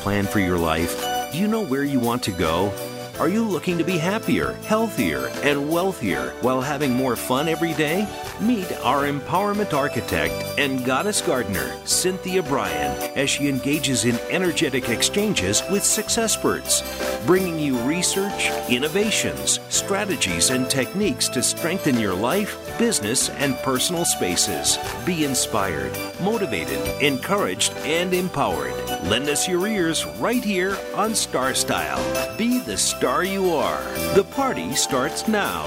plan for your life? Do you know where you want to go? Are you looking to be happier, healthier, and wealthier while having more fun every day? Meet our empowerment architect and goddess gardener, Cynthia Brian, as she engages in energetic exchanges with successperts, bringing you research, innovations, strategies, and techniques to strengthen your life, business, and personal spaces. Be inspired, motivated, encouraged, and empowered. Lend us your ears right here on Star Style. Be the Star You Are. The party starts now.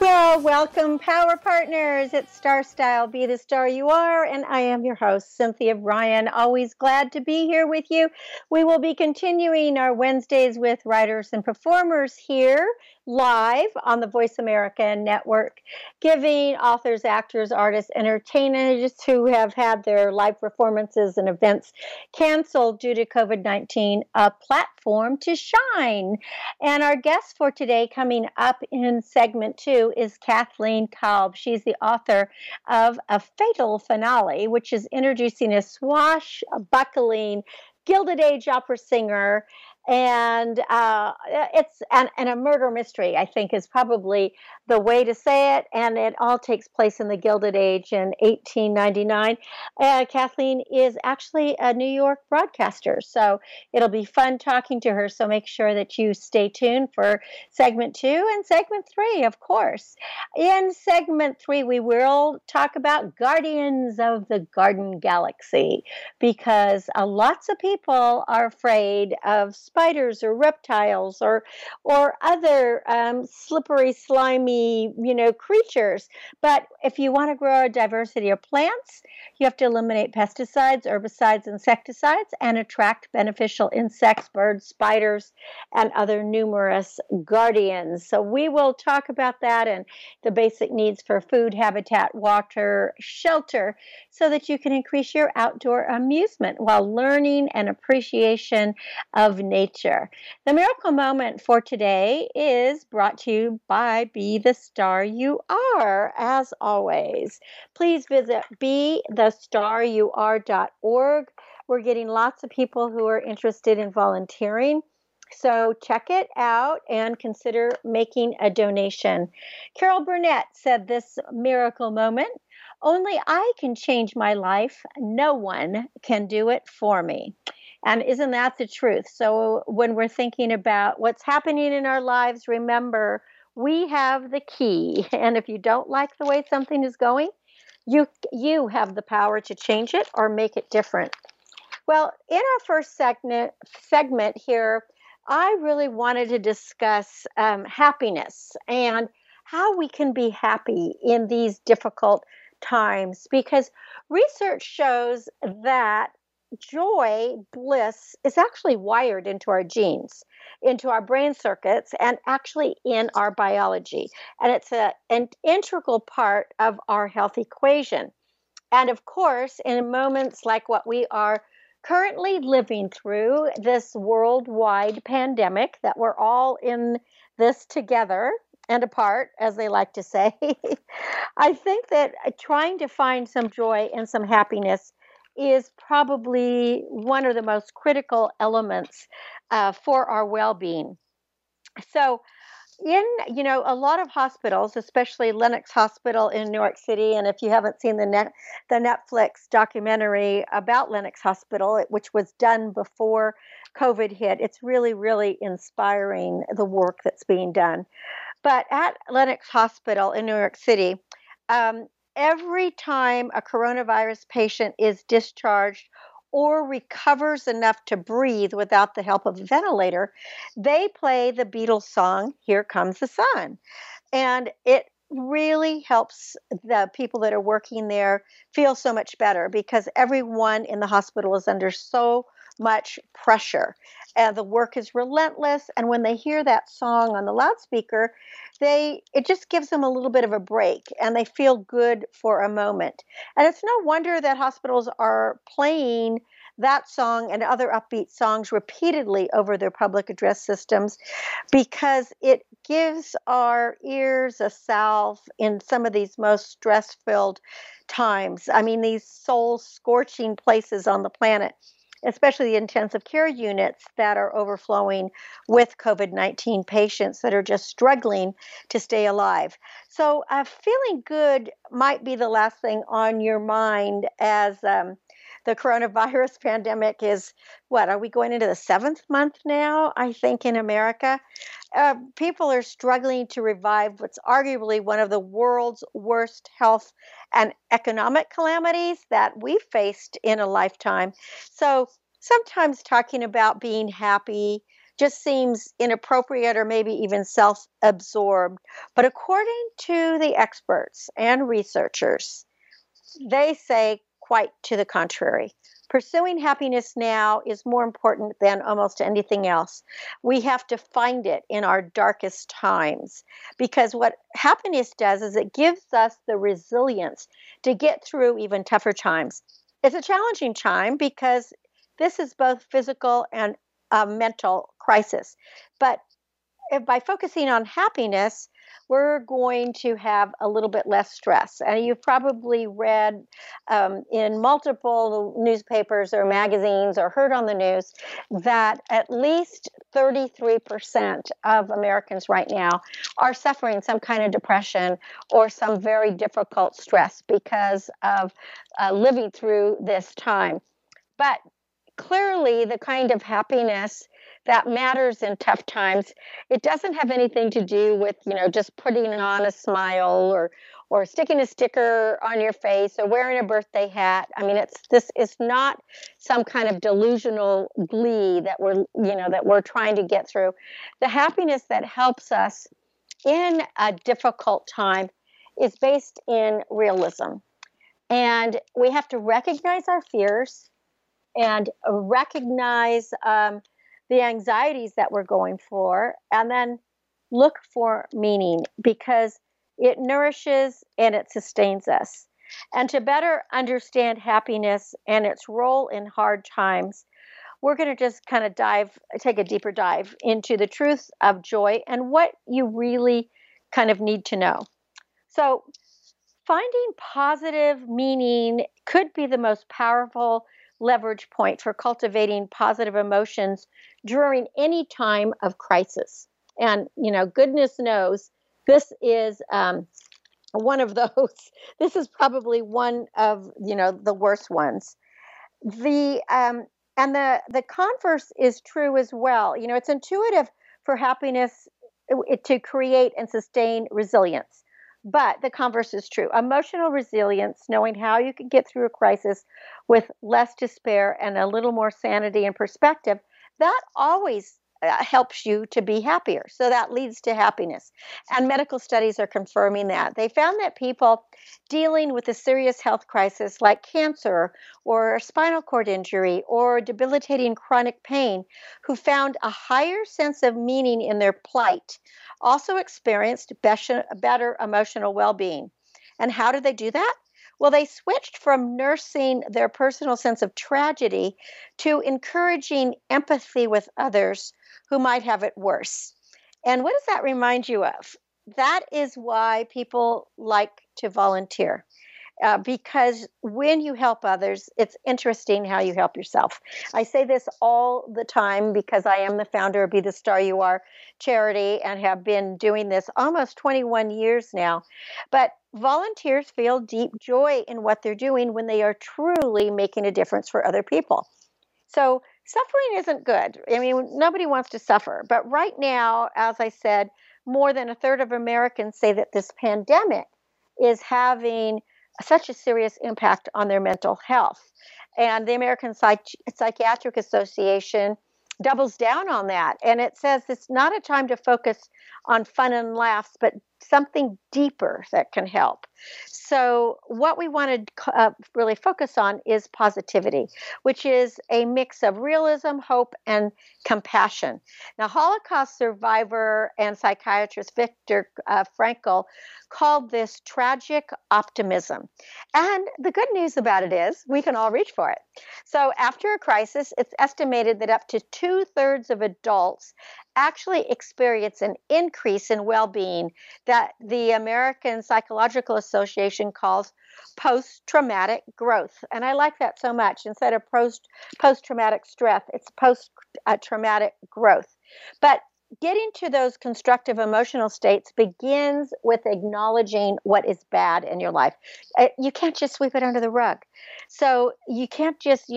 Well, welcome, Power Partners. It's Star Style, Be the Star You Are, and I am your host, Cynthia Brian. Always glad to be here with you. We will be continuing our Wednesdays with writers and performers here live on the Voice America Network, giving authors, actors, artists, entertainers who have had their live performances and events canceled due to COVID-19 a platform to shine. And our guest for today, coming up in segment 2, is Kathleen Kalb. She's the author of A Fatal Finale, which is introducing a swashbuckling Gilded Age opera singer. And it's a murder mystery, I think, is probably the way to say it. And it all takes place in the Gilded Age in 1899. Kathleen is actually a New York broadcaster, so it'll be fun talking to her. So make sure that you stay tuned for segment 2 and segment 3, of course. In segment 3, we will talk about Guardians of the Garden Galaxy, because lots of people are afraid of spiders or reptiles or other slippery, slimy, creatures. But if you want to grow a diversity of plants, you have to eliminate pesticides, herbicides, insecticides, and attract beneficial insects, birds, spiders, and other numerous guardians. So we will talk about that and the basic needs for food, habitat, water, shelter, so that you can increase your outdoor amusement while learning an appreciation of nature. The miracle moment for today is brought to you by Be the Star You Are, as always. Please visit BeTheStarYouAre.org. We're getting lots of people who are interested in volunteering, so check it out and consider making a donation. Carol Burnett said this miracle moment: "Only I can change my life. No one can do it for me." And isn't that the truth? So when we're thinking about what's happening in our lives, remember, we have the key. And if you don't like the way something is going, you have the power to change it or make it different. Well, in our first segment here, I really wanted to discuss happiness and how we can be happy in these difficult times, because research shows that joy, bliss, is actually wired into our genes, into our brain circuits, and actually in our biology. And it's an integral part of our health equation. And of course, in moments like what we are currently living through, this worldwide pandemic that we're all in this together and apart, as they like to say, I think that trying to find some joy and some happiness is probably one of the most critical elements for our well-being. So in a lot of hospitals, especially Lenox Hospital in New York City, and if you haven't seen the Netflix documentary about Lenox Hospital, which was done before COVID hit, it's really, really inspiring, the work that's being done. But at Lenox Hospital in New York City, every time a coronavirus patient is discharged or recovers enough to breathe without the help of a ventilator, they play the Beatles song, Here Comes the Sun. And it really helps the people that are working there feel so much better, because everyone in the hospital is under so much pressure. The work is relentless, and when they hear that song on the loudspeaker, it just gives them a little bit of a break, and they feel good for a moment. And it's no wonder that hospitals are playing that song and other upbeat songs repeatedly over their public address systems because it gives our ears a salve in some of these most stress-filled times. I mean, these soul-scorching places on the planet, especially the intensive care units that are overflowing with COVID-19 patients that are just struggling to stay alive. So feeling good might be the last thing on your mind as the coronavirus pandemic is, are we going into the 7th month now, I think, in America? People are struggling to revive what's arguably one of the world's worst health and economic calamities that we've faced in a lifetime. So sometimes talking about being happy just seems inappropriate or maybe even self-absorbed. But according to the experts and researchers, they say quite to the contrary. Pursuing happiness now is more important than almost anything else. We have to find it in our darkest times, because what happiness does is it gives us the resilience to get through even tougher times. It's a challenging time because this is both physical and a mental crisis. But by focusing on happiness, we're going to have a little bit less stress. And you've probably read in multiple newspapers or magazines or heard on the news that at least 33% of Americans right now are suffering some kind of depression or some very difficult stress because of living through this time. But clearly, the kind of happiness that matters in tough times, it doesn't have anything to do with, you know, just putting on a smile or sticking a sticker on your face or wearing a birthday hat. I mean, this is not some kind of delusional glee that we're trying to get through. The happiness that helps us in a difficult time is based in realism. And we have to recognize our fears and recognize the anxieties that we're going for, and then look for meaning, because it nourishes and it sustains us. And to better understand happiness and its role in hard times, we're going to just kind of take a deeper dive into the truth of joy and what you really kind of need to know. So finding positive meaning could be the most powerful leverage point for cultivating positive emotions during any time of crisis. And, you know, goodness knows this is one of those. This is probably one of, you know, the worst ones. The converse is true as well. You know, it's intuitive for happiness to create and sustain resilience. But the converse is true. Emotional resilience, knowing how you can get through a crisis with less despair and a little more sanity and perspective, that always helps you to be happier. So that leads to happiness. And medical studies are confirming that. They found that people dealing with a serious health crisis like cancer or spinal cord injury or debilitating chronic pain, who found a higher sense of meaning in their plight, also experienced better emotional well-being. And how did they do that? Well, they switched from nursing their personal sense of tragedy to encouraging empathy with others who might have it worse. And what does that remind you of? That is why people like to volunteer, because when you help others, it's interesting how you help yourself. I say this all the time because I am the founder of Be The Star You Are charity and have been doing this almost 21 years now. But volunteers feel deep joy in what they're doing when they are truly making a difference for other people. So suffering isn't good. I mean, nobody wants to suffer. But right now, as I said, more than a third of Americans say that this pandemic is having such a serious impact on their mental health. And the American Psychiatric Association doubles down on that. And it says it's not a time to focus on fun and laughs, but something deeper that can help. So what we want to really focus on is positivity, which is a mix of realism, hope, and compassion. Now, Holocaust survivor and psychiatrist Viktor Frankl called this tragic optimism. And the good news about it is we can all reach for it. So after a crisis, it's estimated that up to 2/3 of adults actually experience an increase in well-being that the American Psychological Association calls post-traumatic growth. And I like that so much. Instead of post-traumatic stress, it's post-traumatic growth. But getting to those constructive emotional states begins with acknowledging what is bad in your life. You can't just sweep it under the rug. So you can't just,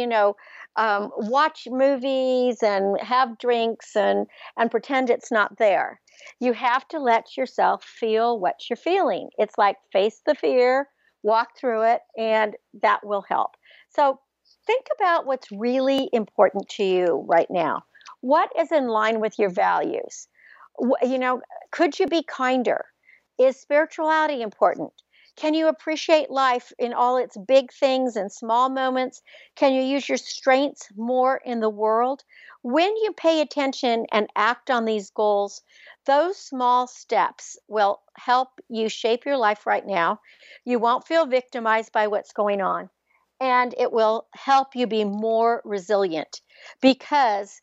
watch movies and have drinks and pretend it's not there. You have to let yourself feel what you're feeling. It's like face the fear, walk through it, and that will help. So think about what's really important to you right now. What is in line with your values? Could you be kinder? Is spirituality important? Can you appreciate life in all its big things and small moments? Can you use your strengths more in the world? When you pay attention and act on these goals, those small steps will help you shape your life right now. You won't feel victimized by what's going on, and it will help you be more resilient because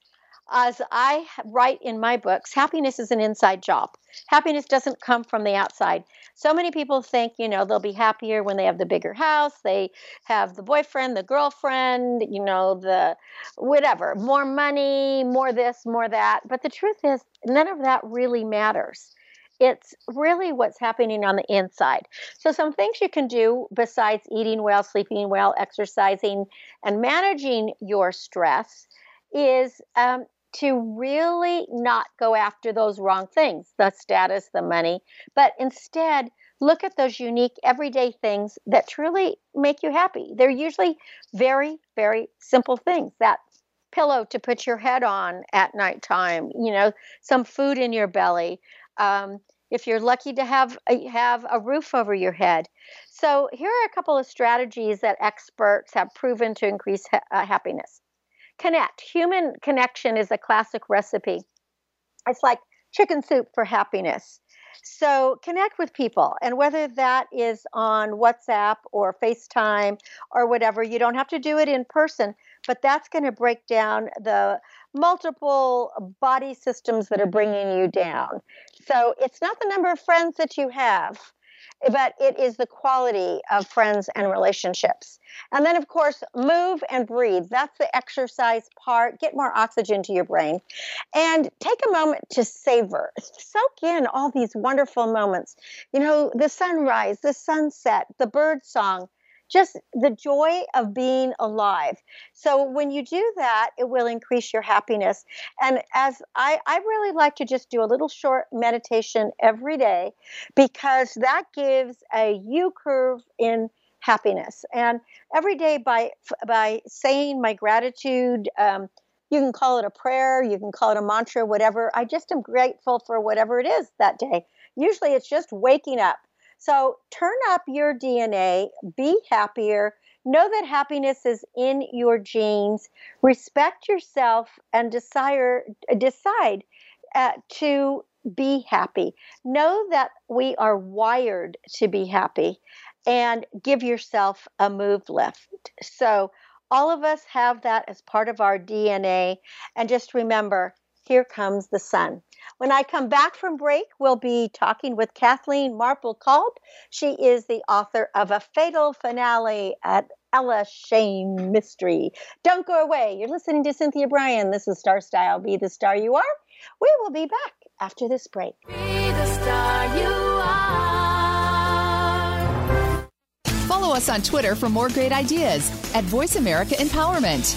as I write in my books, happiness is an inside job. Happiness doesn't come from the outside. So many people think, they'll be happier when they have the bigger house, they have the boyfriend, the girlfriend, the whatever, more money, more this, more that. But the truth is, none of that really matters. It's really what's happening on the inside. So some things you can do besides eating well, sleeping well, exercising, and managing your stress is to really not go after those wrong things, the status, the money, but instead look at those unique everyday things that truly make you happy. They're usually very, very simple things. That pillow to put your head on at nighttime, some food in your belly, if you're lucky to have a roof over your head. So here are a couple of strategies that experts have proven to increase happiness. Connect. Human connection is a classic recipe. It's like chicken soup for happiness. So connect with people. And whether that is on WhatsApp or FaceTime or whatever, you don't have to do it in person, but that's going to break down the multiple body systems that are bringing you down. So it's not the number of friends that you have, but it is the quality of friends and relationships. And then, of course, move and breathe. That's the exercise part. Get more oxygen to your brain. And take a moment to savor. Soak in all these wonderful moments. The sunrise, the sunset, the bird song, just the joy of being alive. So when you do that, it will increase your happiness. And as I really like to just do a little short meditation every day because that gives a U-curve in happiness. And every day by saying my gratitude, you can call it a prayer, you can call it a mantra, whatever. I just am grateful for whatever it is that day. Usually it's just waking up. So turn up your DNA, be happier, know that happiness is in your genes, respect yourself, and decide to be happy. Know that we are wired to be happy and give yourself a move lift. So all of us have that as part of our DNA. And just remember, here comes the sun. When I come back from break, we'll be talking with Kathleen Marple Kalb. She is the author of A Fatal Finale, an Ella Shane mystery. Don't go away. You're listening to Cynthia Brian. This is Star Style. Be the star you are. We will be back after this break. Be the star you are. Follow us on Twitter for more great ideas at Voice America Empowerment.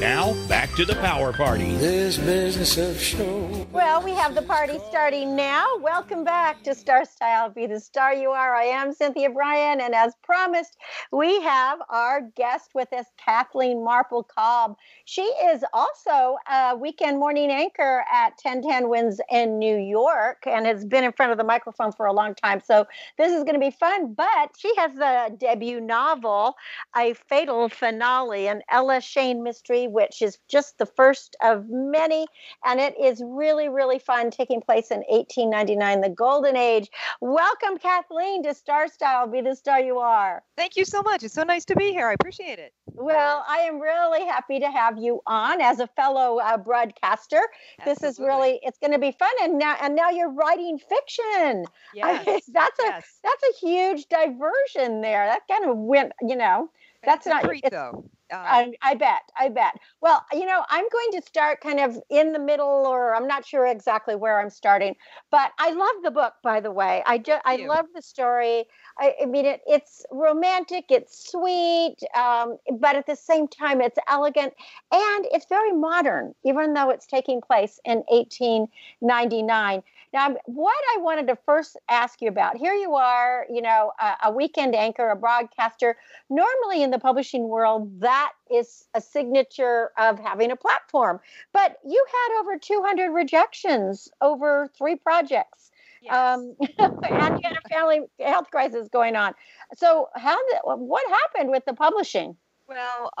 Now, back to the Power Party. This business of show. Well, we have the party starting now. Welcome back to Star Style. Be the star you are. I am Cynthia Brian, and as promised, we have our guest with us, Kathleen Marple Kalb. She is also a weekend morning anchor at 1010 WINS in New York and has been in front of the microphone for a long time. So this is going to be fun, but she has a debut novel, A Fatal Finale, an Ella Shane mystery, which is just the first of many. And it is really, really fun, taking place in 1899, the golden age. Welcome, Kathleen, to Star Style, Be the Star You Are. Thank you so much. It's so nice to be here. I appreciate it. Well, I am really happy to have you on as a fellow broadcaster. Absolutely. This is really, it's going to be fun. And now you're writing fiction. Yes. I mean, that's a huge diversion there. That kind of went, you know, that's not great though. I bet. Well, you know, I'm going to start kind of in the middle, or I'm not sure exactly where I'm starting, but I love the book, by the way. I love the story. I mean, it's romantic, it's sweet, but at the same time, it's elegant and it's very modern, even though it's taking place in 1899. Now, what I wanted to first ask you about, here you are, you know, a weekend anchor, a broadcaster. Normally in the publishing world, that is a signature of having a platform. But you had over 200 rejections over 3 projects. Yes. And you had a family health crisis going on. So what happened with the publishing? Well,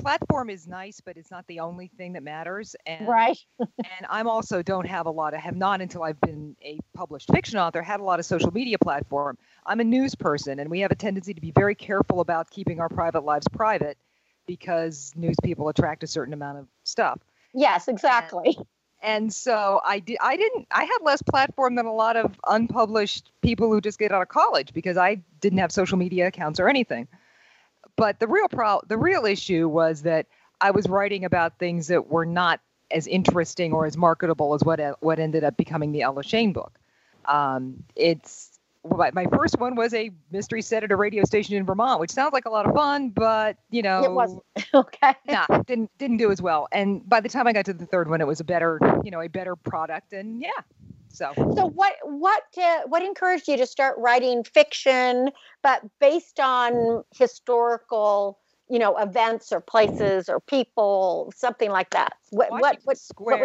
platform is nice, but it's not the only thing that matters. And, right. And I'm also don't have a lot. I have not, until I've been a published fiction author, had a lot of social media platform. I'm a news person, and we have a tendency to be very careful about keeping our private lives private because news people attract a certain amount of stuff. Yes, exactly. And so I had less platform than a lot of unpublished people who just get out of college because I didn't have social media accounts or anything. But the real issue was that I was writing about things that were not as interesting or as marketable as what ended up becoming the Ella Shane book. My first one was a mystery set at a radio station in Vermont, which sounds like a lot of fun, but you know, it wasn't. Okay. Nah, didn't do as well. And by the time I got to the third one, it was a better product, and yeah. So what encouraged you to start writing fiction, but based on historical, you know, events or places or people, something like that? What was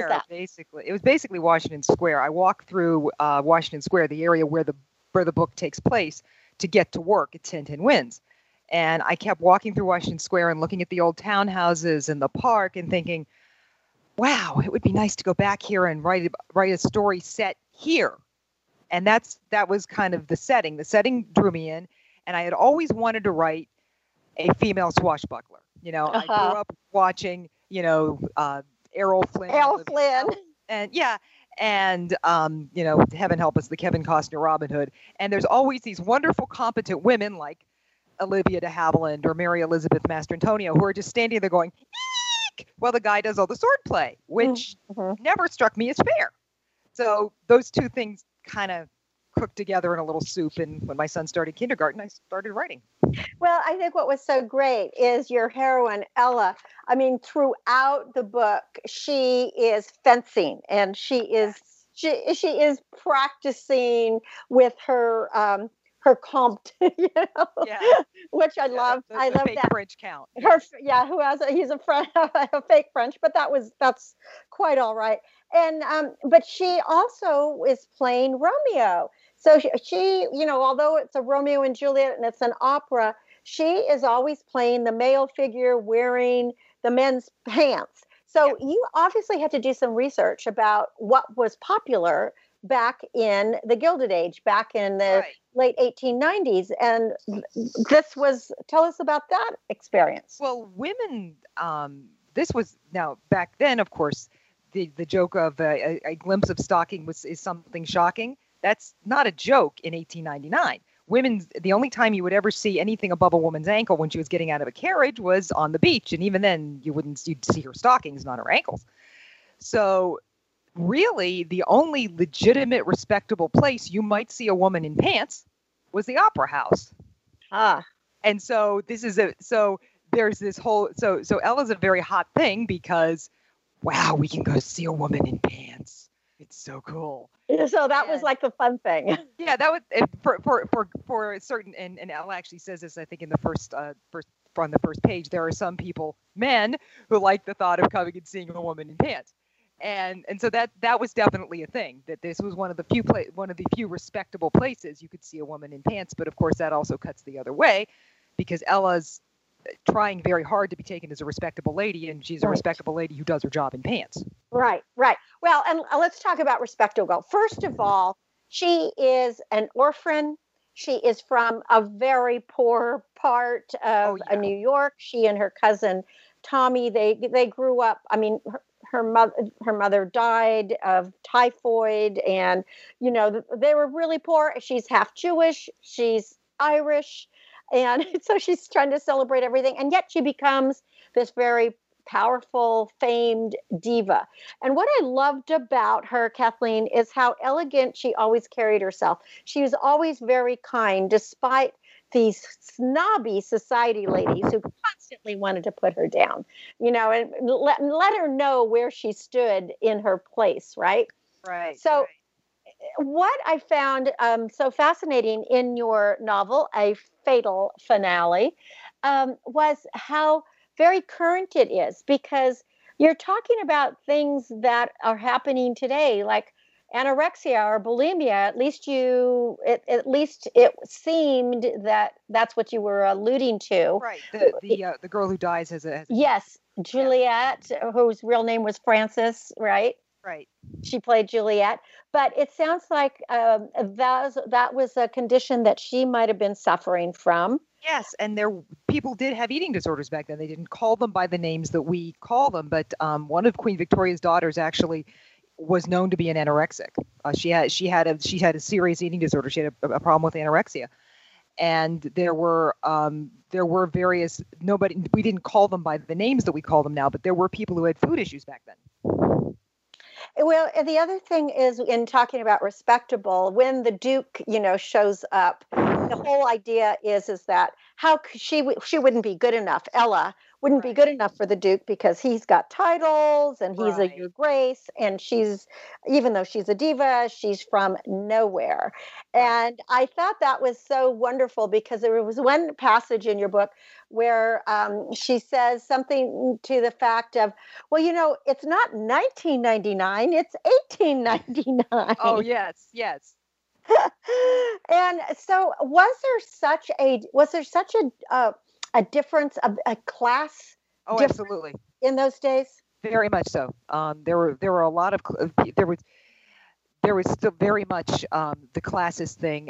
that? Basically, it was basically Washington Square. I walked through Washington Square, the area where the book takes place, to get to work at 1010 WINS, and I kept walking through Washington Square and looking at the old townhouses and the park and thinking, wow, it would be nice to go back here and write a story set here. And that was kind of the setting. The setting drew me in, and I had always wanted to write a female swashbuckler. You know, uh-huh. I grew up watching, Errol Flynn. And yeah. And, heaven help us, the Kevin Costner Robin Hood. And there's always these wonderful, competent women like Olivia de Havilland or Mary Elizabeth Mastrantonio who are just standing there going, eek, while the guy does all the swordplay, which never struck me as fair. So those two things kind of cooked together in a little soup. And when my son started kindergarten, I started writing. Well, I think what was so great is your heroine, Ella. I mean, throughout the book, she is fencing and she is practicing with her, her compt, which I love. I love fake that French count. Her, who has he's a friend, a fake French, but that's quite all right. And but she also is playing Romeo. So she, although it's a Romeo and Juliet and it's an opera, she is always playing the male figure wearing the men's pants. So you obviously had to do some research about what was popular back in the Gilded Age, back in the late 1890s. And this was, tell us about that experience. Well, women, this was, now back then, of course, the joke of a glimpse of stocking is something shocking. That's not a joke in 1899. Women, the only time you would ever see anything above a woman's ankle when she was getting out of a carriage was on the beach. And even then you'd see her stockings, not her ankles. So really, the only legitimate, respectable place you might see a woman in pants was the opera house. And so there's this whole Ella's a very hot thing because, wow, we can go see a woman in pants. It's so cool. So that was like the fun thing. Yeah, that was for certain. And Ella actually says this, I think, in the first on the first page. There are some people, men, who like the thought of coming and seeing a woman in pants. And so that was definitely a thing, that this was one of the few respectable places you could see a woman in pants. But of course, that also cuts the other way because Ella's trying very hard to be taken as a respectable lady, and she's a respectable lady who does her job in pants. Right. Well, and let's talk about respectable. First of all, she is an orphan. She is from a very poor part of New York. She and her cousin Tommy, they grew up, I mean, her mother died of typhoid, and they were really poor. She's half Jewish, she's Irish, and so she's trying to celebrate everything, and yet she becomes this very powerful, famed diva. And what I loved about her, Kathleen, is how elegant she always carried herself. She was always very kind, despite these snobby society ladies who constantly wanted to put her down, and let her know where she stood in her place, right? Right. So what I found so fascinating in your novel, A Fatal Finale, was how very current it is, because you're talking about things that are happening today, like anorexia or bulimia. At least it seemed that that's what you were alluding to. Right. The girl who dies Juliet, whose real name was Frances, right? Right. She played Juliet, but it sounds like that was a condition that she might have been suffering from. Yes, and people did have eating disorders back then. They didn't call them by the names that we call them, but one of Queen Victoria's daughters actually was known to be an anorexic. She had a serious eating disorder. She had a problem with anorexia, and there were various we didn't call them by the names that we call them now, but there were people who had food issues back then. Well, the other thing is, in talking about respectable, when the Duke, shows up, the whole idea is that how she wouldn't be good enough. Ella wouldn't be good enough for the Duke because he's got titles and he's a Your Grace, and she's, even though she's a diva, she's from nowhere. And I thought that was so wonderful because there was one passage in your book where she says something to the fact of, well, it's not 1999, it's 1899. Oh, yes. And so was there such a difference of a class? Oh, absolutely. In those days? Very much so. There were a lot of, there was, there was still very much the classist thing.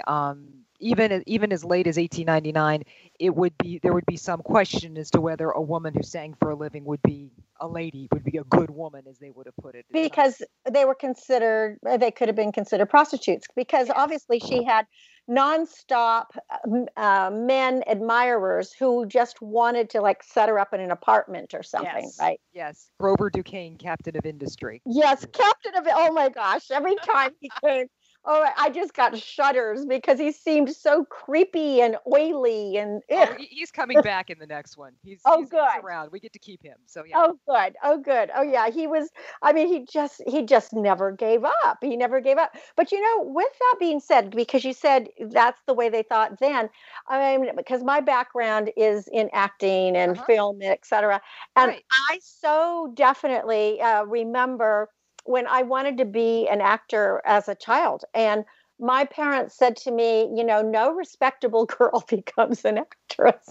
Even as late as 1899, there would be some question as to whether a woman who sang for a living would be a lady, would be a good woman, as they would have put it. Because they could have been considered prostitutes, because obviously she had nonstop men admirers who just wanted to like set her up in an apartment or something, yes. Right? Yes. Grover Duquesne, Captain of Industry. Yes, Captain of, oh my gosh, every time he came. Oh, I just got shudders because he seemed so creepy and oily and. Oh, he's coming back in the next one. He's, oh, he's good. Around. We get to keep him. So yeah. Oh, good. Oh, good. Oh, yeah. He was. I mean, he just never gave up. He never gave up. But you know, with that being said, because you said that's the way they thought then. I mean, because my background is in acting and film, and et cetera, and right. I so definitely remember. When I wanted to be an actor as a child, and my parents said to me, you know, no respectable girl becomes an actress.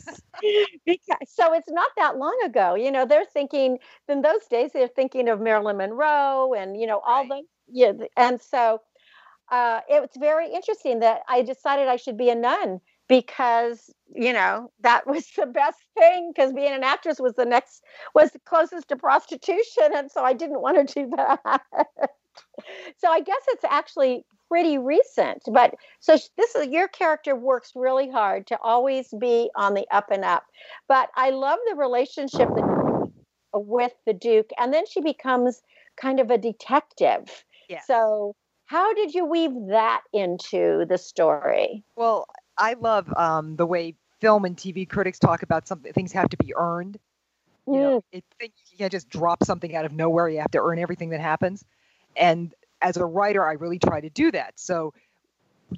So it's not that long ago, you know, they're thinking, in those days, they're thinking of Marilyn Monroe and, you know, all right. the, yeah. And so it's very interesting that I decided I should be a nun because, you know, that was the best thing, because being an actress was the closest to prostitution. And so I didn't want to do that. So I guess it's actually pretty recent, but so your character works really hard to always be on the up and up, but I love the relationship with the Duke. And then she becomes kind of a detective. Yeah. So how did you weave that into the story? Well, I love the way film and TV critics talk about something. Things have to be earned. You know, you can't just drop something out of nowhere. You have to earn everything that happens. And as a writer, I really try to do that. So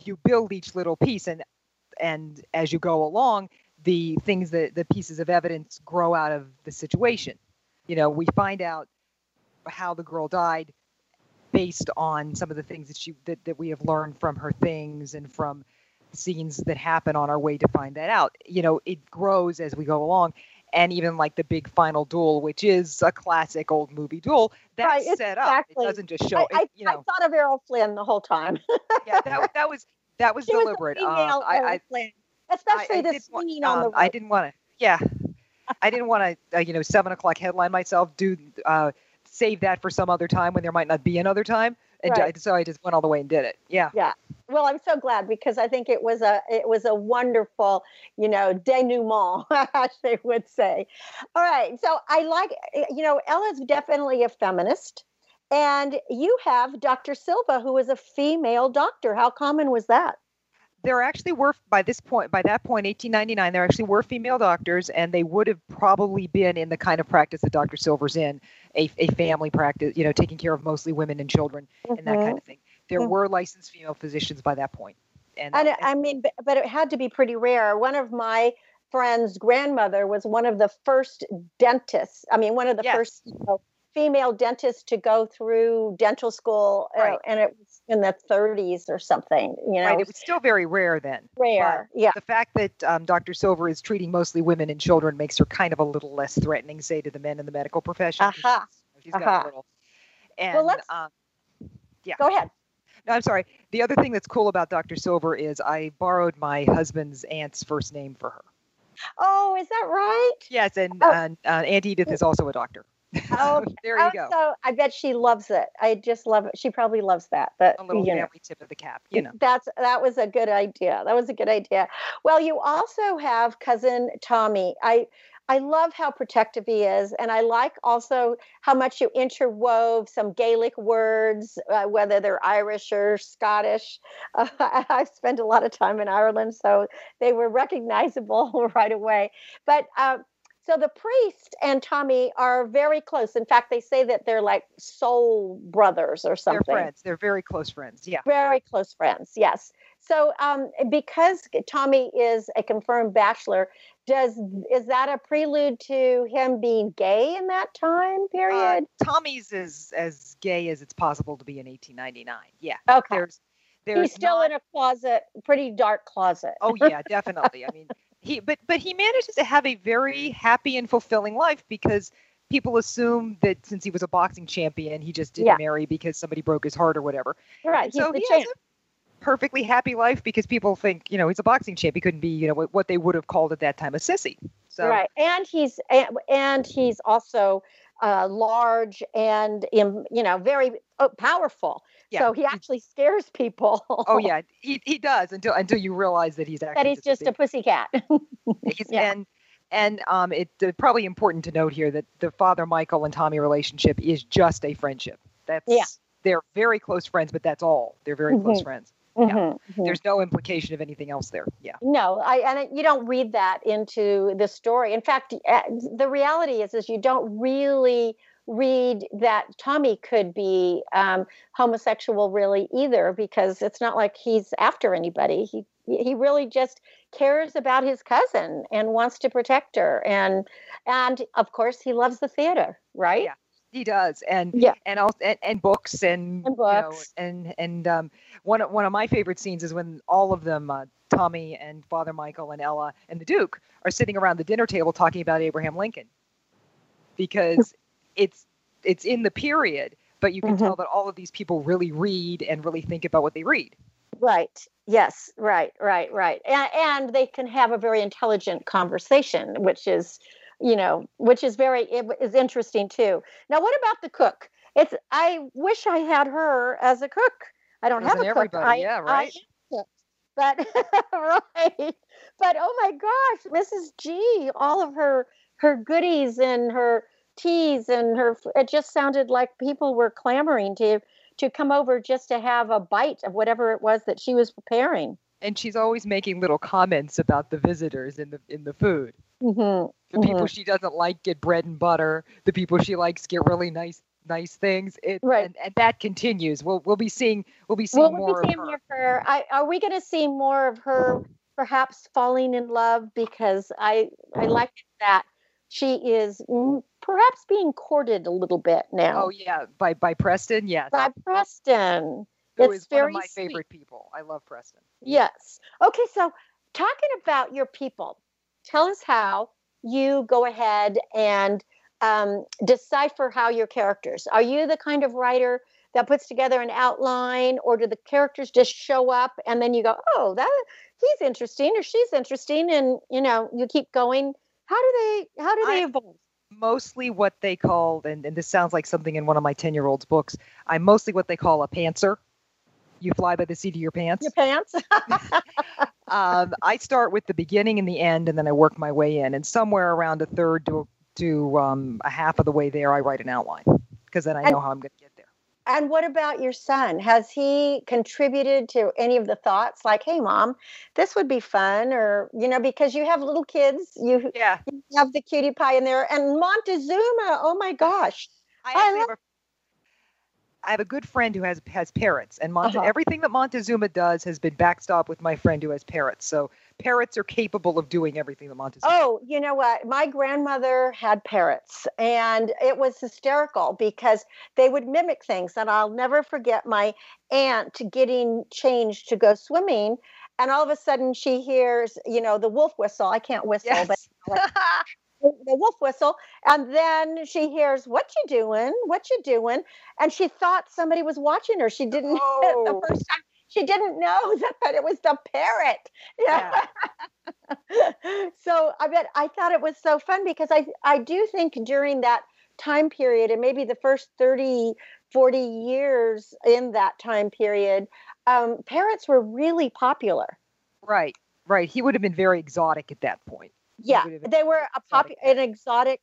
you build each little piece, and as you go along, the pieces of evidence grow out of the situation. You know, we find out how the girl died based on some of the things that that we have learned from her things and from scenes that happen on our way to find that out. You know, it grows as we go along. And even like the big final duel, which is a classic old movie duel, that's right, set exactly. up. It doesn't just show. I thought of Errol Flynn the whole time. Yeah, that was deliberate. I didn't want to. Yeah, I didn't want to. You know, 7 o'clock headline myself. Save that for some other time when there might not be another time. And right. So I just went all the way and did it. Yeah. Yeah. Well, I'm so glad, because I think it was a wonderful, you know, denouement, as they would say. All right. So I like, you know, Ella's definitely a feminist, and you have Dr. Silva, who is a female doctor. How common was that? There actually were, by that point, 1899, there actually were female doctors, and they would have probably been in the kind of practice that Dr. Silver's in, a family practice, you know, taking care of mostly women and children and that kind of thing. There were licensed female physicians by that point. And I mean, but it had to be pretty rare. One of my friend's grandmother was one of the first dentists. I mean, one of the yes. first, you know, female dentists to go through dental school. Right. And it was in the 30s or something, you know. Right. It was still very rare then. Rare, yeah. The fact that Dr. Silver is treating mostly women and children makes her kind of a little less threatening, say, to the men in the medical profession. Uh-huh. She's got a little. And, well, let's. Yeah. Go ahead. No, I'm sorry. The other thing that's cool about Dr. Silver is I borrowed my husband's aunt's first name for her. Oh, is that right? Yes, and Aunt Edith is also a doctor. Oh, there you go. So I bet she loves it. I just love it. She probably loves that. But, a little family tip of the cap, you know. That was a good idea. That was a good idea. Well, you also have cousin Tommy. I love how protective he is. And I like also how much you interwove some Gaelic words, whether they're Irish or Scottish. I've spent a lot of time in Ireland, so they were recognizable right away. But so the priest and Tommy are very close. In fact, they say that they're like soul brothers or something. They're friends. They're very close friends. Yeah. Very close friends. Yes. So because Tommy is a confirmed bachelor, is that a prelude to him being gay in that time period? Tommy's is as gay as it's possible to be in 1899. Yeah. Okay. He's still in a closet, pretty dark closet. Oh yeah, definitely. I mean, but he manages to have a very happy and fulfilling life because people assume that since he was a boxing champion, he just didn't marry because somebody broke his heart or whatever. Right. So he has a perfectly happy life because people think, you know, he's a boxing champ. He couldn't be, you know, what they would have called at that time a sissy. So. Right. And he's also large and, you know, very powerful. Yeah. So he actually scares people. Oh yeah, he does until you realize that he's just a pussycat. And it's probably important to note here that the Father Michael and Tommy relationship is just a friendship. They're very close friends, but that's all. They're very close friends. Yeah. Mm-hmm. There's no implication of anything else there. Yeah. No, you don't read that into the story. In fact, the reality is you don't really read that Tommy could be homosexual really either, because it's not like he's after anybody. He really just cares about his cousin and wants to protect her. And of course he loves the theater, right? Yeah. He does, and books and books. You know, and one of my favorite scenes is when all of them, Tommy and Father Michael and Ella and the Duke, are sitting around the dinner table talking about Abraham Lincoln, because it's in the period, but you can tell that all of these people really read and really think about what they read. Right. Yes. Right. And they can have a very intelligent conversation, which is. You know, which is is interesting too. Now, what about the cook? I wish I had her as a cook. I don't have a cook. But right. But oh my gosh, Mrs. G, all of her goodies and her teas and it just sounded like people were clamoring to come over just to have a bite of whatever it was that she was preparing. And she's always making little comments about the visitors in the food. The people she doesn't like get bread and butter. The people she likes get really nice things. And that continues. We'll be seeing more of her. Are we going to see more of her perhaps falling in love? Because I like that she is perhaps being courted a little bit now. Oh yeah, by Preston. Yes, by Preston. It's one of my favorite people. I love Preston. Yes. Okay. So talking about your people. Tell us how you go ahead and decipher how your characters. Are you the kind of writer that puts together an outline, or do the characters just show up and then you go, oh, he's interesting or she's interesting, and you know you keep going? How do they evolve? Mostly what they call, and this sounds like something in one of my 10-year-old's books. I'm mostly what they call a pantser. You fly by the seat of your pants. I start with the beginning and the end, and then I work my way in. And somewhere around a third to a half of the way there, I write an outline, because then I know how I'm going to get there. And what about your son? Has he contributed to any of the thoughts? Like, hey, Mom, this would be fun, or you know, because you have little kids, you have the cutie pie in there, and Montezuma. Oh my gosh, I have a good friend who has parrots, and everything that Montezuma does has been backstopped with my friend who has parrots. So parrots are capable of doing everything that Montezuma does. Oh, you know what? My grandmother had parrots, and it was hysterical because they would mimic things. And I'll never forget my aunt getting changed to go swimming, and all of a sudden she hears, you know, the wolf whistle. I can't whistle, but the wolf whistle, and then she hears, what you doing, and she thought somebody was watching her. She didn't the first time, she didn't know that it was the parrot. So I thought it was so fun, because I do think during that time period, and maybe the first 30-40 years in that time period, parrots were really popular. Right He would have been very exotic at that point. Yeah, they were an exotic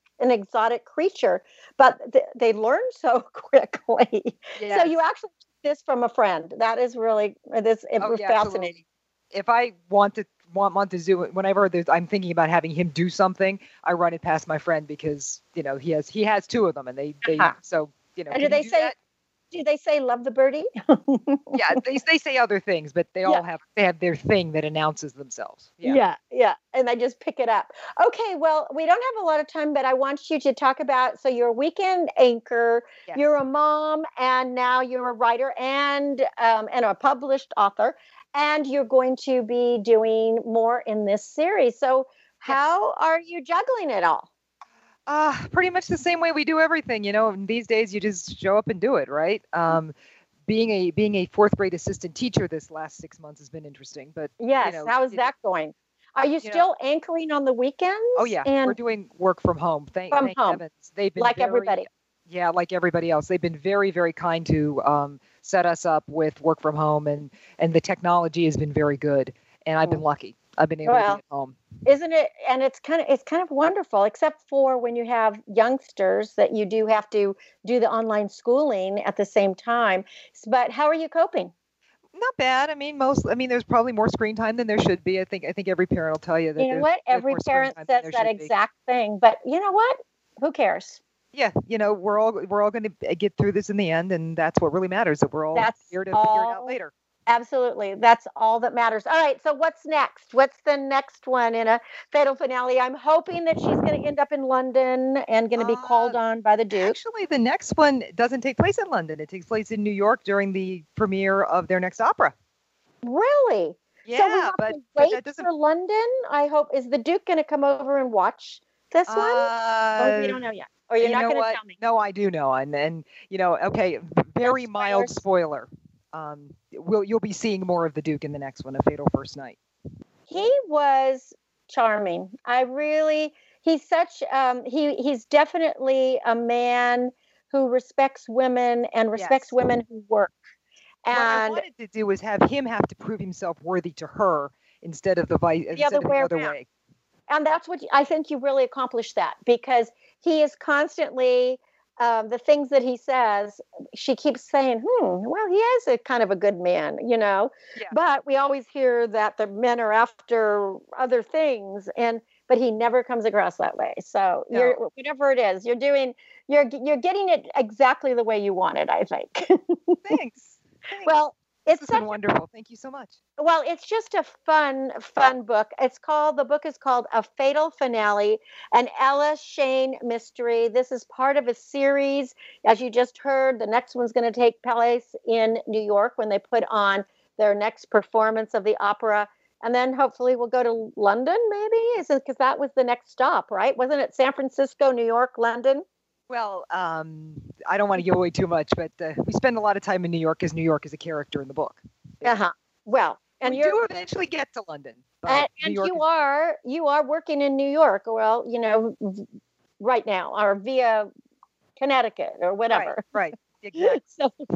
creature, but they learn so quickly. Yes. So you actually took this from a friend. That is really was fascinating. Absolutely. If I want Montezuma, whenever I'm thinking about having him do something, I run it past my friend, because you know he has two of them, and they so you know. And do they say love the birdie? Yeah, they say other things, but they all have their thing that announces themselves. Yeah. And I just pick it up. Okay, well, we don't have a lot of time, but I want you to talk about, so you're a weekend anchor, you're a mom, and now you're a writer and a published author, and you're going to be doing more in this series. So how are you juggling it all? Pretty much the same way we do everything, you know, these days you just show up and do it, right? Being a fourth grade assistant teacher this last 6 months has been interesting, but yes, you know, how is that going? Are you still anchoring on the weekends? Oh yeah, and we're doing work from home. Thank home. Heavens. They've been like everybody. Yeah, like everybody else, they've been very, very kind to set us up with work from home, and the technology has been very good. And I've been lucky. I've been able to be at home. Isn't it? And it's kind of wonderful, except for when you have youngsters that you do have to do the online schooling at the same time. But how are you coping? Not bad. I mean, there's probably more screen time than there should be. I think every parent will tell you that. You know what? Every parent says that exact thing. But you know what? Who cares? Yeah, you know, we're all going to get through this in the end, and that's what really matters. That we're all here to figure it out later. Absolutely. That's all that matters. All right. So what's next? What's the next one in A Fatal Finale? I'm hoping that she's going to end up in London and going to be called on by the Duke. Actually, the next one doesn't take place in London. It takes place in New York during the premiere of their next opera. Really? Yeah. So we have to wait for London. I hope. Is the Duke going to come over and watch this one? Oh, we don't know yet. Or you're not going to tell me? No, I do know. And you know, okay, very mild spoiler. You'll be seeing more of the Duke in the next one, A Fatal First Night. He was charming. He's definitely a man who respects women and respects women who work. And what I wanted to do was have him have to prove himself worthy to her instead of the other way. And that's what I think you really accomplished that, because he is constantly... the things that he says, she keeps saying, well, he is a kind of a good man, you know, but we always hear that the men are after other things, but he never comes across that way. So whatever it is you're doing, you're getting it exactly the way you want it, I think. Thanks. Well, it's been wonderful. Thank you so much. Well, it's just a fun book. The book is called A Fatal Finale, an Ella Shane mystery. This is part of a series. As you just heard, the next one's going to take place in New York when they put on their next performance of the opera. And then hopefully we'll go to London, maybe? Because that was the next stop, right? Wasn't it San Francisco, New York, London? Well, I don't want to give away too much, but we spend a lot of time in New York because New York is a character in the book. Uh-huh. Well, and you do eventually get to London. And you are working in New York, well, you know, right now, or via Connecticut or whatever. Right. Exactly.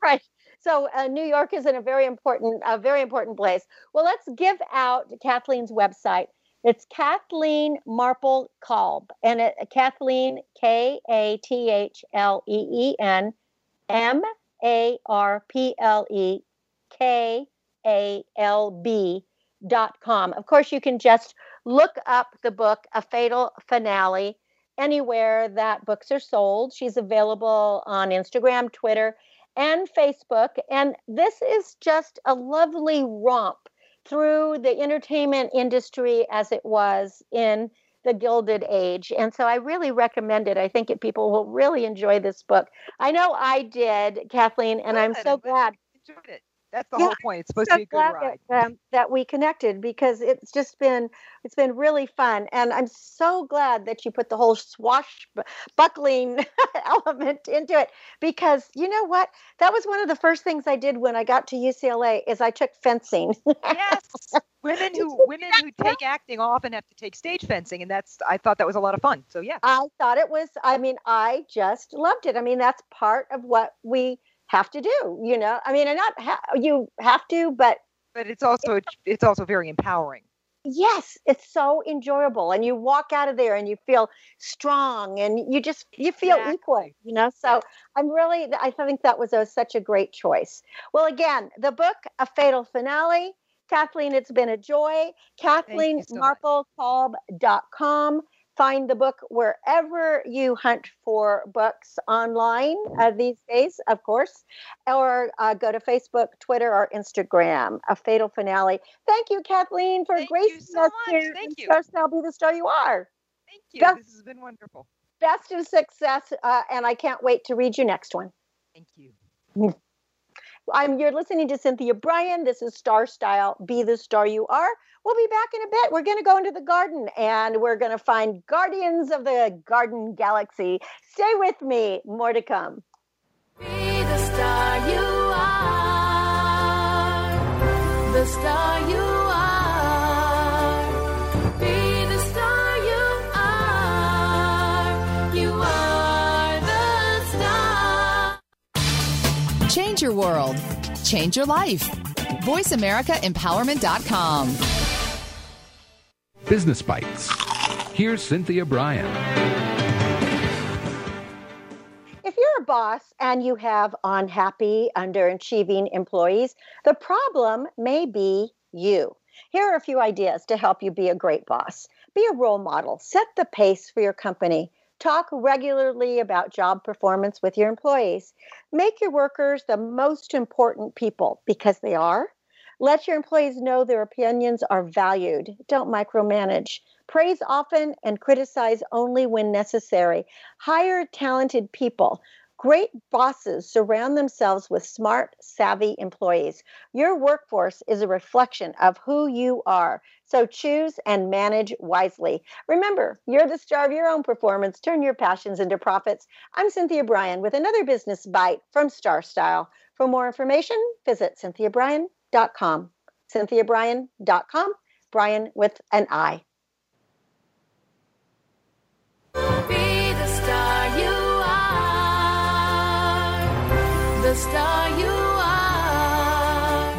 Right. So New York is in a very important place. Well, let's give out Kathleen's website. It's Kathleen Marple Kalb, and Kathleen, Kathleen MarpleKalb.com. Of course, you can just look up the book, A Fatal Finale, anywhere that books are sold. She's available on Instagram, Twitter, and Facebook. And this is just a lovely romp through the entertainment industry as it was in the Gilded Age. And so I really recommend it. I think people will really enjoy this book. I know I did, Kathleen, and I'm so glad. Enjoyed it. That's the whole point. It's supposed to be a good ride. That we connected, because it's been really fun. And I'm so glad that you put the whole swashbuckling element into it, because you know what? That was one of the first things I did when I got to UCLA is I took fencing. Yes. Women who take acting often have to take stage fencing, and I thought that was a lot of fun. So yeah. I thought it was, I just loved it. That's part of what we have to do, you know. You have to, but it's also very empowering. Yes, it's so enjoyable, and you walk out of there and you feel strong, and you feel equal, you know. So I think that was such a great choice. Well, again, the book, A Fatal Finale. Kathleen, it's been a joy. KathleenMarpleKalb.com. Find the book wherever you hunt for books online these days, of course, or go to Facebook, Twitter, or Instagram, A Fatal Finale. Thank you, Kathleen, for gracing us here. Thank you. Now be the star you are. Thank you. This has been wonderful. Best of success, and I can't wait to read your next one. Thank you. You're listening to Cynthia Brian. This is Star Style, Be the Star You Are. We'll be back in a bit. We're going to go into the garden, and we're going to find guardians of the garden galaxy. Stay with me. More to come. Be the star you are. The star you are. Change your world. Change your life. VoiceAmericaEmpowerment.com. Business Bites. Here's Cynthia Brian. If you're a boss and you have unhappy, underachieving employees, the problem may be you. Here are a few ideas to help you be a great boss. Be a role model. Set the pace for your company. Talk regularly about job performance with your employees. Make your workers the most important people, because they are. Let your employees know their opinions are valued. Don't micromanage. Praise often and criticize only when necessary. Hire talented people. Great bosses surround themselves with smart, savvy employees. Your workforce is a reflection of who you are, so choose and manage wisely. Remember, you're the star of your own performance. Turn your passions into profits. I'm Cynthia Brian with another Business Bite from Star Style. For more information, visit CynthiaBrian.com. CynthiaBrian.com, Brian with an I. Star you are.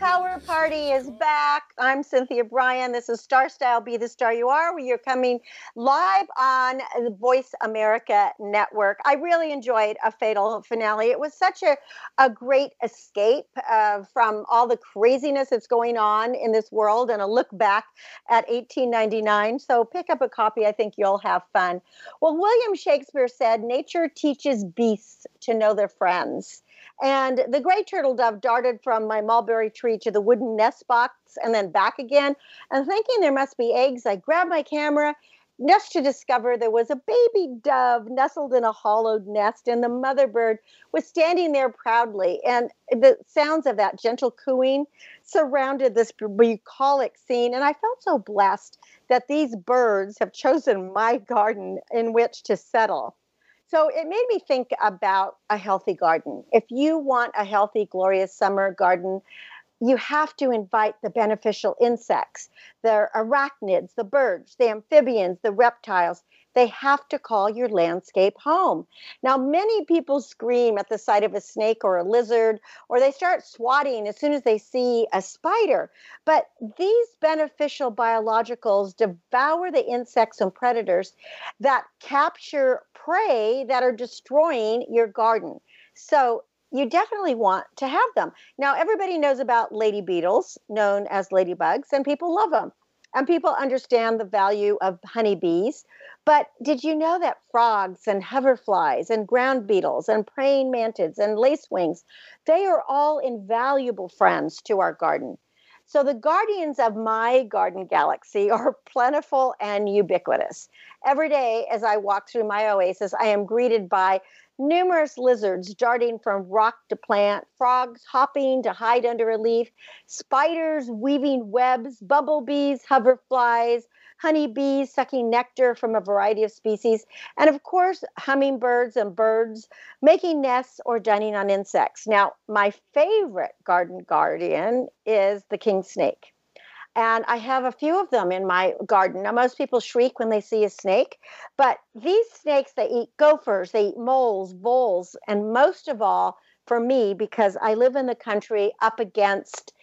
Power Party is back. I'm Cynthia Brian. This is Star Style, Be the Star You Are, where you're coming live on the Voice America Network. I really enjoyed A Fatal Finale. It was such a great escape from all the craziness that's going on in this world, and a look back at 1899. So pick up a copy. I think you'll have fun. Well, William Shakespeare said, "Nature teaches beasts to know their friends." And the gray turtle dove darted from my mulberry tree to the wooden nest box and then back again. And thinking there must be eggs, I grabbed my camera, just to discover there was a baby dove nestled in a hollowed nest, and the mother bird was standing there proudly. And the sounds of that gentle cooing surrounded this bucolic scene. And I felt so blessed that these birds have chosen my garden in which to settle. So it made me think about a healthy garden. If you want a healthy, glorious summer garden, you have to invite the beneficial insects, the arachnids, the birds, the amphibians, the reptiles. They have to call your landscape home. Now, many people scream at the sight of a snake or a lizard, or they start swatting as soon as they see a spider. But these beneficial biologicals devour the insects and predators that capture prey that are destroying your garden. So you definitely want to have them. Now, everybody knows about lady beetles, known as ladybugs, and people love them. And people understand the value of honeybees. But did you know that frogs and hoverflies and ground beetles and praying mantids and lacewings, they are all invaluable friends to our garden? So the guardians of my garden galaxy are plentiful and ubiquitous. Every day as I walk through my oasis, I am greeted by numerous lizards darting from rock to plant, frogs hopping to hide under a leaf, spiders weaving webs, bumblebees, hoverflies, honeybees sucking nectar from a variety of species, and of course, hummingbirds and birds making nests or dining on insects. Now, my favorite garden guardian is the king snake. And I have a few of them in my garden. Now, most people shriek when they see a snake, but these snakes, they eat gophers, they eat moles, voles, and most of all, for me, because I live in the country up against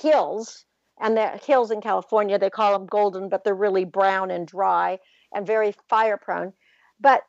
hills, and the hills in California, they call them golden, but they're really brown and dry and very fire prone. But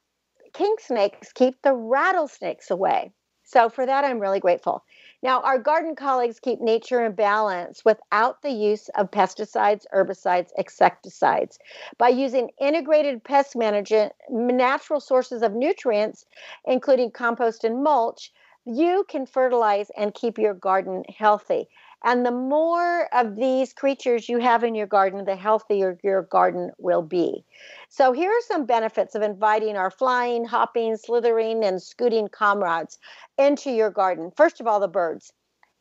king snakes keep the rattlesnakes away. So for that, I'm really grateful. Now, our garden colleagues keep nature in balance without the use of pesticides, herbicides, insecticides. By using integrated pest management, natural sources of nutrients, including compost and mulch, you can fertilize and keep your garden healthy. And the more of these creatures you have in your garden, the healthier your garden will be. So here are some benefits of inviting our flying, hopping, slithering, and scooting comrades into your garden. First of all, the birds.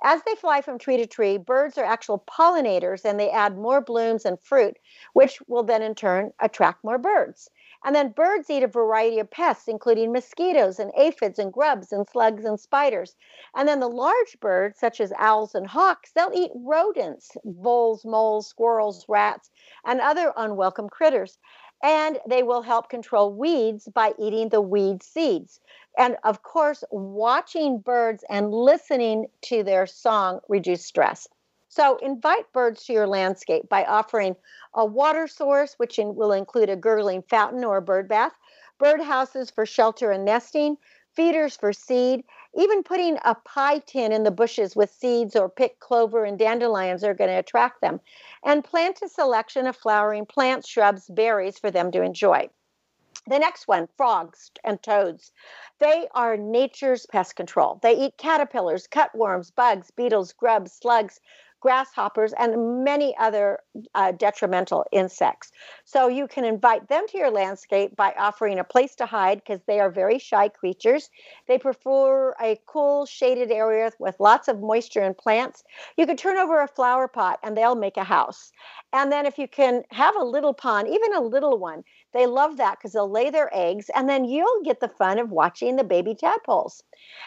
As they fly from tree to tree, birds are actual pollinators, and they add more blooms and fruit, which will then in turn attract more birds. And then birds eat a variety of pests, including mosquitoes and aphids and grubs and slugs and spiders. And then the large birds, such as owls and hawks, they'll eat rodents, voles, moles, squirrels, rats, and other unwelcome critters. And they will help control weeds by eating the weed seeds. And of course, watching birds and listening to their song reduce stress. So invite birds to your landscape by offering a water source, which will include a gurgling fountain or a bird bath, bird houses for shelter and nesting, feeders for seed, even putting a pie tin in the bushes with seeds or picked clover and dandelions are going to attract them, and plant a selection of flowering plants, shrubs, berries for them to enjoy. The next one, frogs and toads. They are nature's pest control. They eat caterpillars, cutworms, bugs, beetles, grubs, slugs, grasshoppers, and many other detrimental insects. So you can invite them to your landscape by offering a place to hide because they are very shy creatures. They prefer a cool, shaded area with lots of moisture and plants. You can turn over a flower pot and they'll make a house. And then if you can have a little pond, even a little one, they love that because they'll lay their eggs, and then you'll get the fun of watching the baby tadpoles.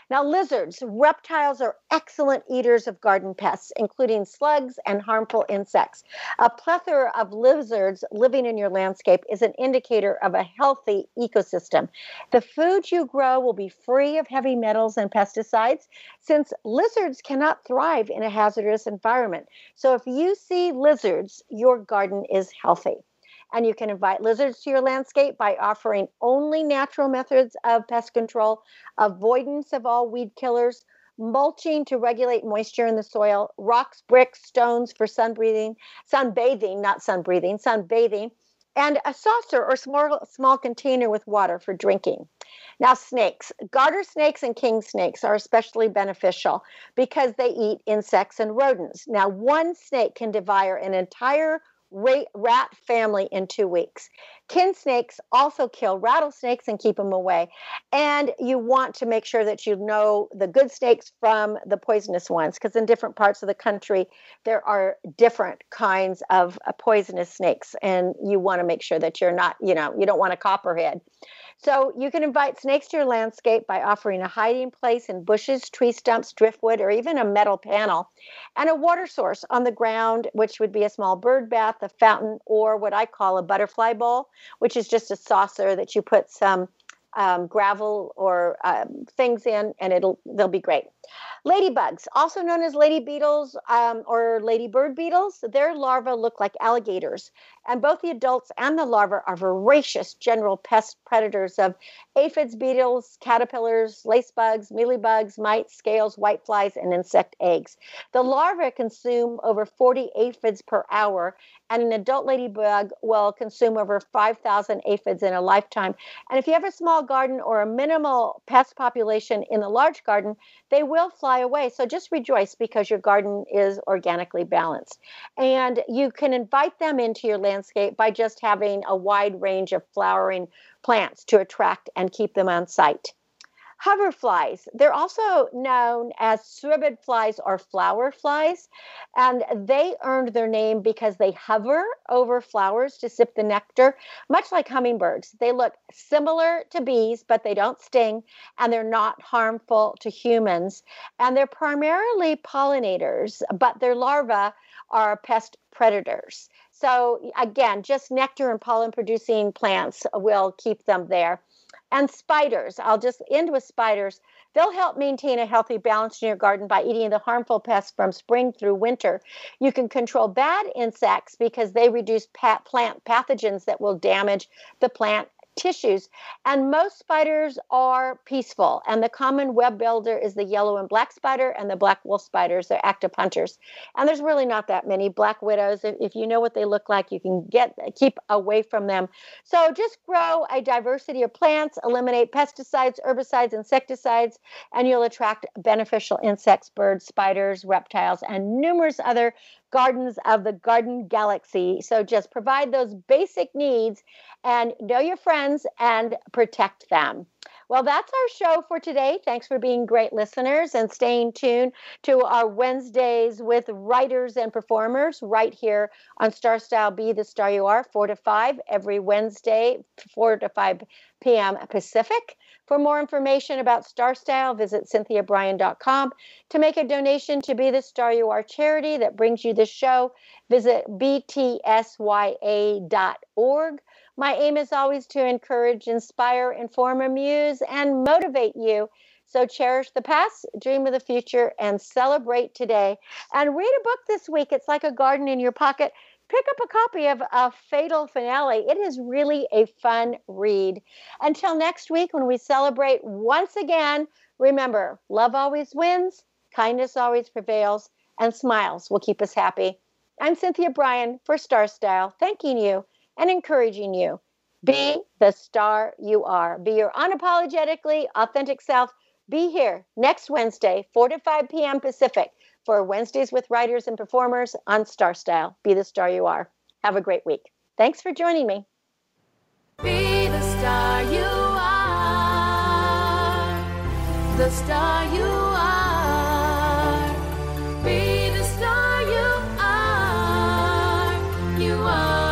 Now, lizards, reptiles are excellent eaters of garden pests, including slugs and harmful insects. A plethora of lizards living in your landscape is an indicator of a healthy ecosystem. The food you grow will be free of heavy metals and pesticides, since lizards cannot thrive in a hazardous environment. So if you see lizards, your garden is healthy. And you can invite lizards to your landscape by offering only natural methods of pest control, avoidance of all weed killers, mulching to regulate moisture in the soil, rocks, bricks, stones for sunbathing, and a saucer or small container with water for drinking. Now, snakes. Garter snakes and king snakes are especially beneficial because they eat insects and rodents. Now, one snake can devour an entire rat family in 2 weeks. Kin snakes also kill rattlesnakes and keep them away. And you want to make sure that you know the good snakes from the poisonous ones, because in different parts of the country, there are different kinds of poisonous snakes. And you want to make sure that you're not, you don't want a copperhead. So you can invite snakes to your landscape by offering a hiding place in bushes, tree stumps, driftwood, or even a metal panel, and a water source on the ground, which would be a small bird bath, a fountain, or what I call a butterfly bowl, which is just a saucer that you put some gravel or things in, and they'll be great. Ladybugs, also known as lady beetles or ladybird beetles, their larvae look like alligators, and both the adults and the larvae are voracious general pest predators of aphids, beetles, caterpillars, lacebugs, mealybugs, mites, scales, whiteflies, and insect eggs. The larvae consume over 40 aphids per hour, and an adult ladybug will consume over 5,000 aphids in a lifetime. And if you have a small small garden or a minimal pest population in a large garden, they will fly away. So just rejoice because your garden is organically balanced. And you can invite them into your landscape by just having a wide range of flowering plants to attract and keep them on site. Hoverflies, they're also known as swibbid flies or flower flies, and they earned their name because they hover over flowers to sip the nectar, much like hummingbirds. They look similar to bees, but they don't sting, and they're not harmful to humans. And they're primarily pollinators, but their larvae are pest predators. So again, just nectar and pollen-producing plants will keep them there. And spiders, I'll just end with spiders. They'll help maintain a healthy balance in your garden by eating the harmful pests from spring through winter. You can control bad insects because they reduce plant pathogens that will damage the plant tissues. And most spiders are peaceful. And the common web builder is the yellow and black spider, and the black wolf spiders, they're active hunters. And there's really not that many black widows. If you know what they look like, you can keep away from them. So just grow a diversity of plants, eliminate pesticides, herbicides, insecticides, and you'll attract beneficial insects, birds, spiders, reptiles, and numerous other gardens of the garden galaxy. So just provide those basic needs and know your friends and protect them. Well, that's our show for today. Thanks for being great listeners and staying tuned to our Wednesdays with writers and performers right here on Star Style, Be the Star You Are, 4 to 5 every Wednesday, 4 to 5 p.m. Pacific. For more information about Star Style, visit CynthiaBrian.com. To make a donation to Be the Star You Are charity that brings you this show, visit BeTheStarYouAre.org. My aim is always to encourage, inspire, inform, amuse, and motivate you. So cherish the past, dream of the future, and celebrate today. And read a book this week. It's like a garden in your pocket. Pick up a copy of A Fatal Finale. It is really a fun read. Until next week when we celebrate once again, remember, love always wins, kindness always prevails, and smiles will keep us happy. I'm Cynthia Brian for Star Style, thanking you and encouraging you. Be the star you are. Be your unapologetically authentic self. Be here next Wednesday, 4 to 5 p.m. Pacific, for Wednesdays with writers and performers on Star Style. Be the star you are. Have a great week. Thanks for joining me. Be the star you are. The star you are. Be the star you are. You are.